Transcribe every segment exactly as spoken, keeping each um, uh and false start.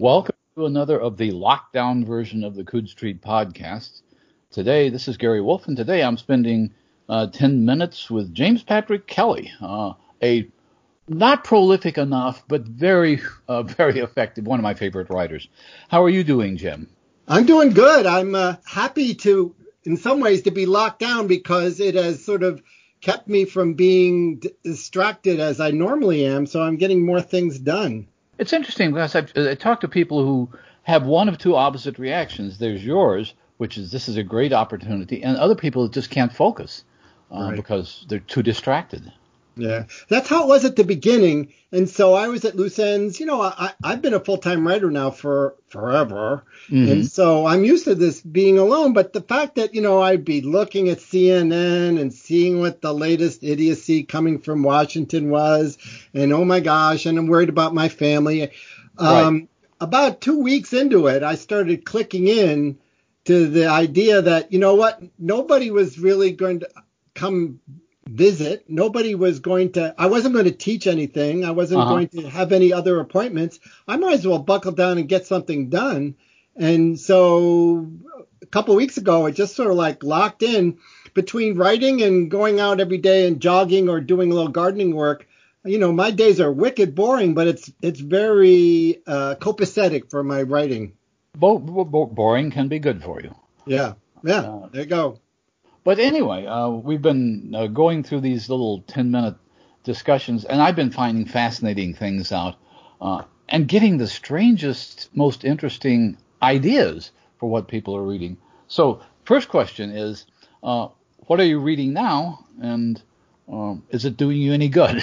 Welcome to another of the lockdown version of the Coode Street Podcast. Today, this is Gary Wolf, and today I'm spending uh, ten minutes with James Patrick Kelly, uh, a not prolific enough, but very, uh, very effective, one of my favorite writers. How are you doing, Jim? I'm doing good. I'm uh, happy to, in some ways, to be locked down because it has sort of kept me from being d- distracted as I normally am, so I'm getting more things done. It's interesting because I've, I talk to people who have one of two opposite reactions. There's yours, which is this is a great opportunity, and other people just can't focus uh, right. because they're too distracted. Yeah, that's how it was at the beginning. And so I was at loose ends. You know, I, I've been a full-time writer now for forever. Mm-hmm. And so I'm used to this being alone. But the fact that, you know, I'd be looking at C N N and seeing what the latest idiocy coming from Washington was. And, oh, my gosh, and I'm worried about my family. Um, right. About two weeks into it, I started clicking in to the idea that, you know what, nobody was really going to come visit. Nobody was going to, I wasn't going to teach anything. I wasn't uh-huh. going to have any other appointments. I might as well buckle down and get something done. And so a couple of weeks ago, it just sort of like locked in between writing and going out every day and jogging or doing a little gardening work. You know, my days are wicked boring, but it's, it's very uh, copacetic for my writing. Bo- bo- boring can be good for you. Yeah. Yeah. Uh, there you go. But anyway, uh, we've been uh, going through these little ten-minute discussions, and I've been finding fascinating things out uh, and getting the strangest, most interesting ideas for what people are reading. So first question is, uh, what are you reading now, and um, is it doing you any good?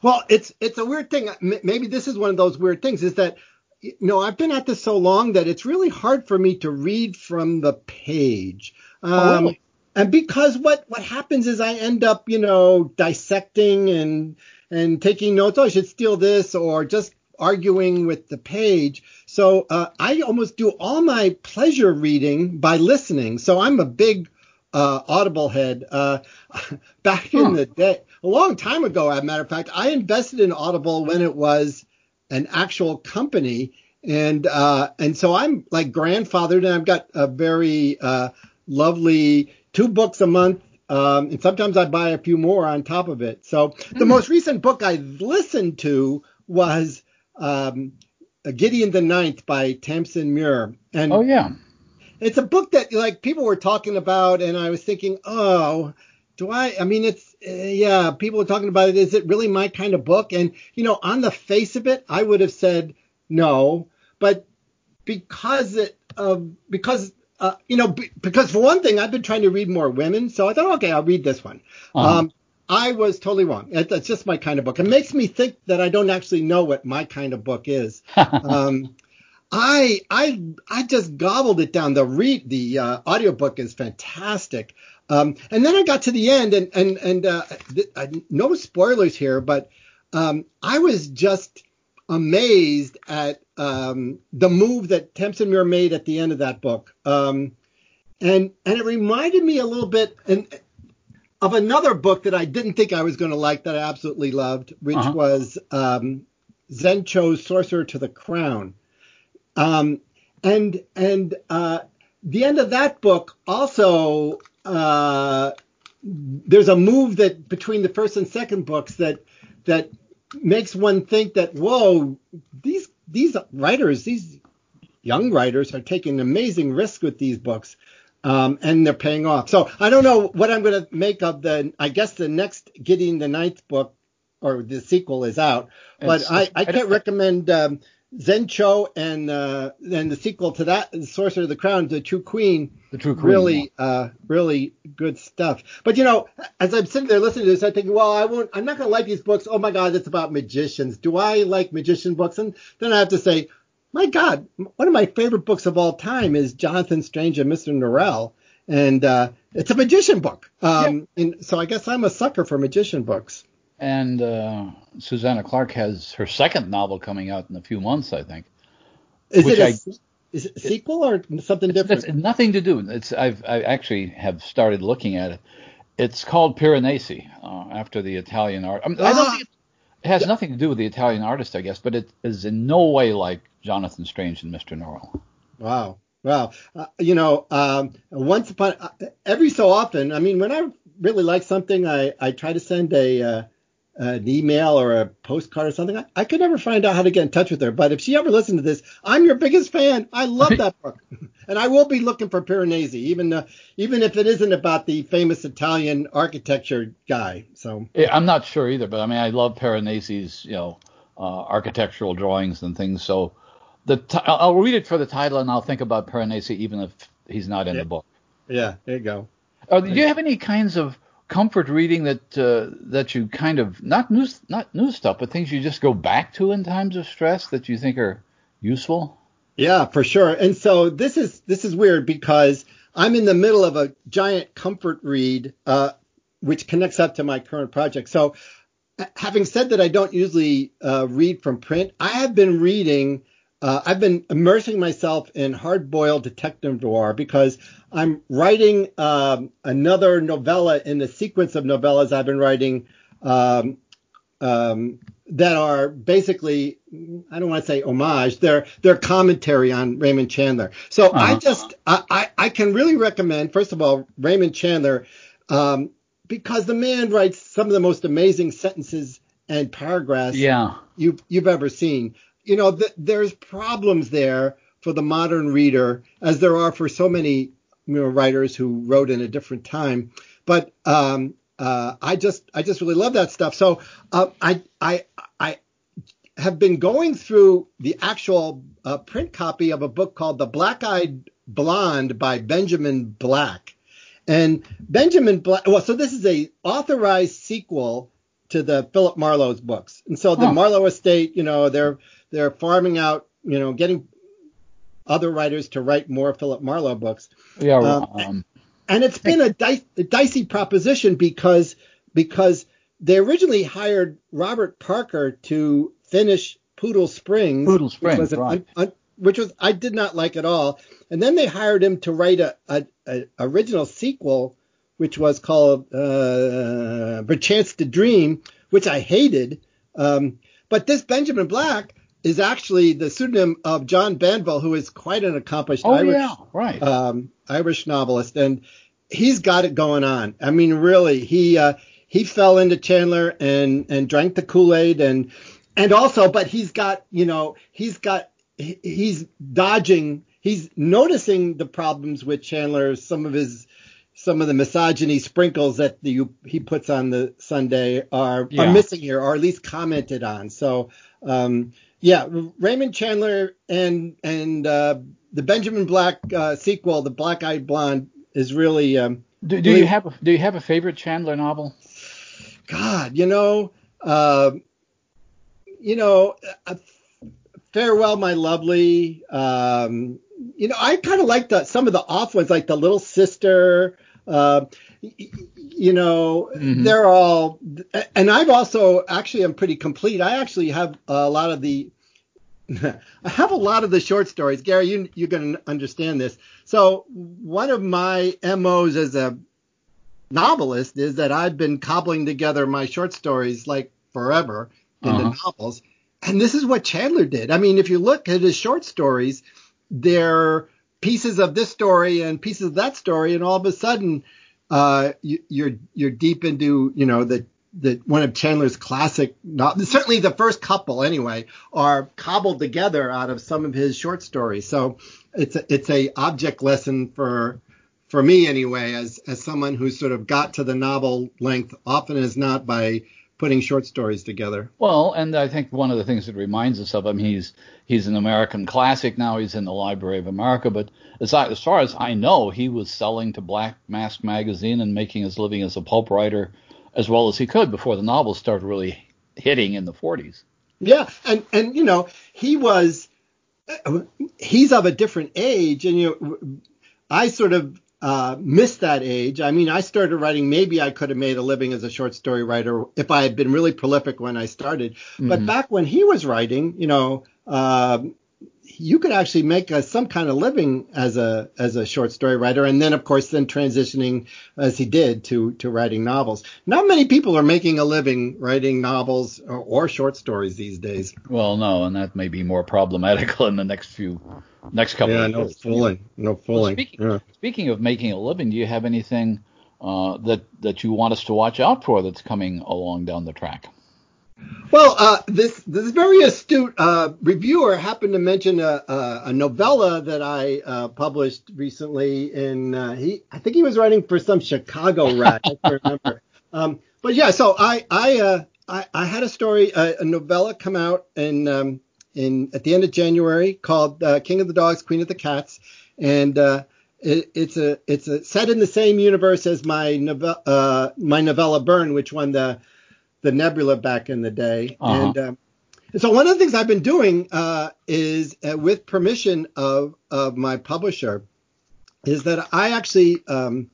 Well, it's it's a weird thing. Maybe this is one of those weird things is that, you know, I've been at this so long that it's really hard for me to read from the page. Um, oh, really? And because what, what happens is I end up, you know, dissecting and and taking notes. Oh, I should steal this, or just arguing with the page. So uh, I almost do all my pleasure reading by listening. So I'm a big uh, Audible head. Uh, back in huh. the day, a long time ago, as a matter of fact, I invested in Audible when it was an actual company. And, uh, and so I'm like grandfathered, and I've got a very uh, lovely two books a month, um, and sometimes I buy a few more on top of it. So the mm. most recent book I listened to was um, Gideon the Ninth by Tamsyn Muir. And oh, yeah. It's a book that, like, people were talking about, and I was thinking, oh, do I – I mean, it's uh, – yeah, people were talking about it. Is it really my kind of book? And, you know, on the face of it, I would have said no, but because it uh, – because – Uh, you know, b- because for one thing, I've been trying to read more women. So I thought, okay, I'll read this one. Uh-huh. Um, I was totally wrong. It, it's just my kind of book. It makes me think that I don't actually know what my kind of book is. um, I I I just gobbled it down. The read the uh, audiobook is fantastic. Um, and then I got to the end, and and and uh, th- I, no spoilers here, but um, I was just amazed at um, the move that Tamsyn Muir made at the end of that book. Um, and and it reminded me a little bit in, of another book that I didn't think I was going to like that I absolutely loved, which uh-huh. was um, Zen Cho's Sorcerer to the Crown. Um, and and uh, the end of that book also, uh, there's a move that between the first and second books that that makes one think that, whoa, these these writers, these young writers are taking amazing risks with these books, um, and they're paying off. So I don't know what I'm going to make of the, I guess the next Gideon the Ninth book, or the sequel is out, but it's, I, I can't I recommend um, Zen Cho and uh, and the sequel to that, Sorcerer of the Crown, The True Queen. The True Queen. Really, yeah. uh, really good stuff. But, you know, as I'm sitting there listening to this, I'm thinking, well, I won't, I'm not going to like these books. Oh, my God, it's about magicians. Do I like magician books? And then I have to say, my God, one of my favorite books of all time is Jonathan Strange and Mister Norrell. And uh, it's a magician book. Um, yeah. And so I guess I'm a sucker for magician books. And uh, Susanna Clarke has her second novel coming out in a few months, I think. Is it a, I, is it a sequel or something it's, different? It's nothing to do. It's I've I actually have started looking at it. It's called Piranesi, uh, after the Italian art. I, mean, ah. I don't think it's, It has yeah. nothing to do with the Italian artist, I guess, but it is in no way like Jonathan Strange and Mister Norrell. Wow. Wow. Uh, you know, um, once upon uh, every so often, I mean, when I really like something, I, I try to send a uh, an email or a postcard or something. I, I could never find out how to get in touch with her. But if she ever listened to this, I'm your biggest fan. I love that book. And I will be looking for Piranesi, even uh, even if it isn't about the famous Italian architecture guy. So yeah, I'm not sure either. But I mean, I love Piranesi's, you know, uh, architectural drawings and things. So the t- I'll read it for the title and I'll think about Piranesi, even if he's not in yeah. the book. Yeah, there you go. Uh, do you have any kinds of comfort reading that uh, that you kind of, not new, not new stuff, but things you just go back to in times of stress that you think are useful? Yeah, for sure. And so this is this is weird because I'm in the middle of a giant comfort read, uh, which connects up to my current project. So having said that, I don't usually uh, read from print. I have been reading. Uh, I've been immersing myself in hard-boiled detective noir because I'm writing um, another novella in the sequence of novellas I've been writing um, um, that are basically, I don't want to say homage, they're, they're commentary on Raymond Chandler. So uh-huh. I just, I, I, I can really recommend, first of all, Raymond Chandler, um, because the man writes some of the most amazing sentences and paragraphs yeah. you, you've ever seen. You know, th- there's problems there for the modern reader, as there are for so many, you know, writers who wrote in a different time. But um, uh, I just, I just really love that stuff. So uh, I, I, I have been going through the actual uh, print copy of a book called The Black-Eyed Blonde by Benjamin Black. And Benjamin Black, well, so this is a authorized sequel to the Philip Marlowe's books, and so the huh. Marlowe estate, you know, they're They're farming out, you know, getting other writers to write more Philip Marlowe books. Yeah, um, um, and it's been a, dice, a dicey proposition because because they originally hired Robert Parker to finish Poodle Springs, Poodle Springs, which was, right. un, un, which was I did not like at all. And then they hired him to write a, a, a original sequel, which was called uh, Perchance to Dream, which I hated. Um, but this Benjamin Black is actually the pseudonym of John Banville, who is quite an accomplished oh, Irish, yeah, right. um, Irish novelist, and he's got it going on. I mean, really, he uh, he fell into Chandler and, and drank the Kool-Aid, and and also, but he's got, you know, he's got he's dodging, he's noticing the problems with Chandler, some of his some of the misogyny sprinkles that the, he puts on the Sunday are yeah. are missing here, or at least commented on. So. Um, Yeah, Raymond Chandler and and uh, the Benjamin Black uh, sequel, The Black-Eyed Blonde, is really. Um, do do really, you have a, do you have a favorite Chandler novel? God, you know, uh, you know, uh, Farewell, My Lovely. Um, you know, I kind of like the some of the off ones, like The Little Sister. Uh, you know, mm-hmm. they're all, and I've also actually, I'm pretty complete. I actually have a lot of the, I have a lot of the short stories, Gary, you, you're going to understand this. So one of my M Os as a novelist is that I've been cobbling together my short stories like forever into uh-huh. novels. And this is what Chandler did. I mean, if you look at his short stories, they're pieces of this story and pieces of that story, and all of a sudden uh, you, you're you're deep into, you know, the the one of Chandler's classic novels. Certainly the first couple, anyway, are cobbled together out of some of his short stories. So it's a, it's a object lesson for for me, anyway, as as someone who sort of got to the novel length often as not by putting short stories together. Well, and I think one of the things that reminds us of him, he's he's an American classic now. He's in the Library of America, but as, I, as far as I know, he was selling to Black Mask magazine and making his living as a pulp writer as well as he could before the novels started really hitting in the forties. Yeah, and and you know he was he's of a different age, and you know, I sort of. Uh, missed that age. I mean, I started writing, maybe I could have made a living as a short story writer if I had been really prolific when I started. Mm-hmm. But back when he was writing, you know, uh, you could actually make a, some kind of living as a as a short story writer, and then, of course, then transitioning, as he did, to to writing novels. Not many people are making a living writing novels or, or short stories these days. Well, no, and that may be more problematical in the next few next couple yeah, of years. Yeah, no fooling, no fooling. Well, speaking, yeah. speaking of making a living, do you have anything uh, that that you want us to watch out for that's coming along down the track? Well, uh, this this very astute uh, reviewer happened to mention a, a, a novella that I uh, published recently. In uh, he, I think he was writing for some Chicago rat. I can't remember. Um, but yeah, so I I uh, I, I had a story, a, a novella, come out in um, in at the end of January called uh, King of the Dogs, Queen of the Cats, and uh, it, it's a it's a set in the same universe as my novella uh, my novella Burn, which won the the Nebula back in the day. Uh-huh. And, um, and so one of the things I've been doing uh, is, uh, with permission of, of my publisher, is that I actually um,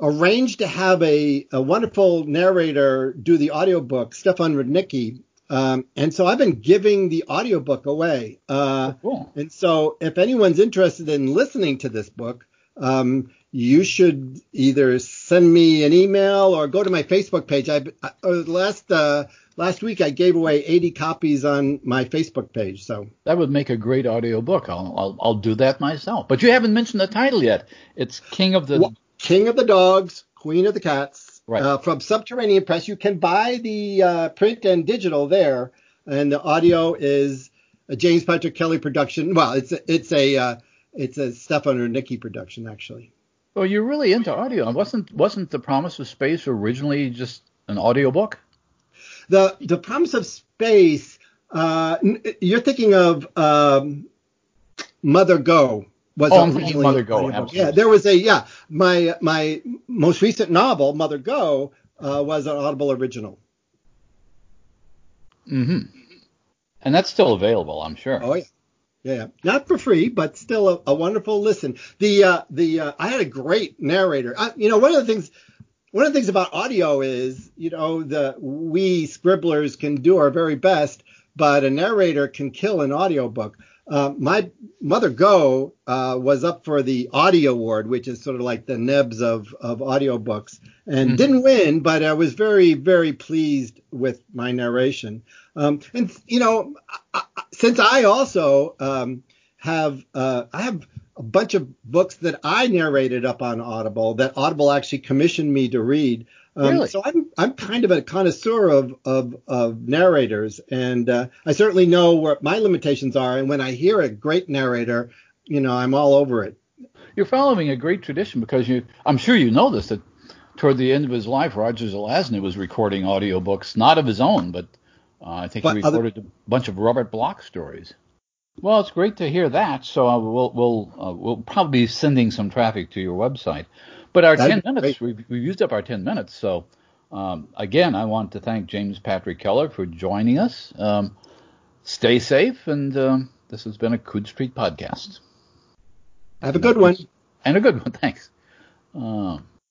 arranged to have a, a wonderful narrator do the audiobook, Stefan Rudnicki. Um, and so I've been giving the audiobook away. Uh, oh, cool. And so if anyone's interested in listening to this book, um, you should either send me an email or go to my Facebook page. I, I last uh, last week I gave away eighty copies on my Facebook page. So that would make a great audio book. I'll, I'll I'll do that myself. But you haven't mentioned the title yet. It's King of the well, King of the Dogs, Queen of the Cats, right? Uh, from Subterranean Press. You can buy the uh, print and digital there, and the audio is a James Patrick Kelly production. Well, it's a, it's a uh, it's a Stefan Rudnicki production, actually. Oh, you're really into audio. Wasn't wasn't The Promise of Space originally just an audiobook? The The Promise of Space, uh, you're thinking of um, Mother Go. Was oh, I'm thinking Mother Go, absolutely. Yeah, there was a, yeah, my my most recent novel, Mother Go, uh, was an Audible original. Mm-hmm. And that's still available, I'm sure. Oh, yeah. Yeah, not for free, but still a, a wonderful listen. The uh, the uh, I had a great narrator. I, you know, one of the things one of the things about audio is, you know, the we scribblers can do our very best, but a narrator can kill an audiobook. Uh, my Mother Go uh, was up for the Audi Award, which is sort of like the Nebs of of audiobooks, and mm-hmm. didn't win, but I was very very pleased with my narration. Um, and you know. I, Since I also um, have uh, I have a bunch of books that I narrated up on Audible that Audible actually commissioned me to read. Um, really? So I'm I'm kind of a connoisseur of of, of narrators, and uh, I certainly know what my limitations are. And when I hear a great narrator, you know, I'm all over it. You're following a great tradition because you I'm sure you know this, that toward the end of his life, Roger Zelazny was recording audiobooks, not of his own, but. Uh, I think but he recorded other... a bunch of Robert Block stories. Well, it's great to hear that. So uh, we'll we'll uh, we'll probably be sending some traffic to your website. But our That'd ten minutes, we've, we've used up our ten minutes. So um, again, I want to thank James Patrick Kelly for joining us. Um, stay safe, and um, this has been a Coode Street podcast. Have a good one, and a good one. Thanks. Um,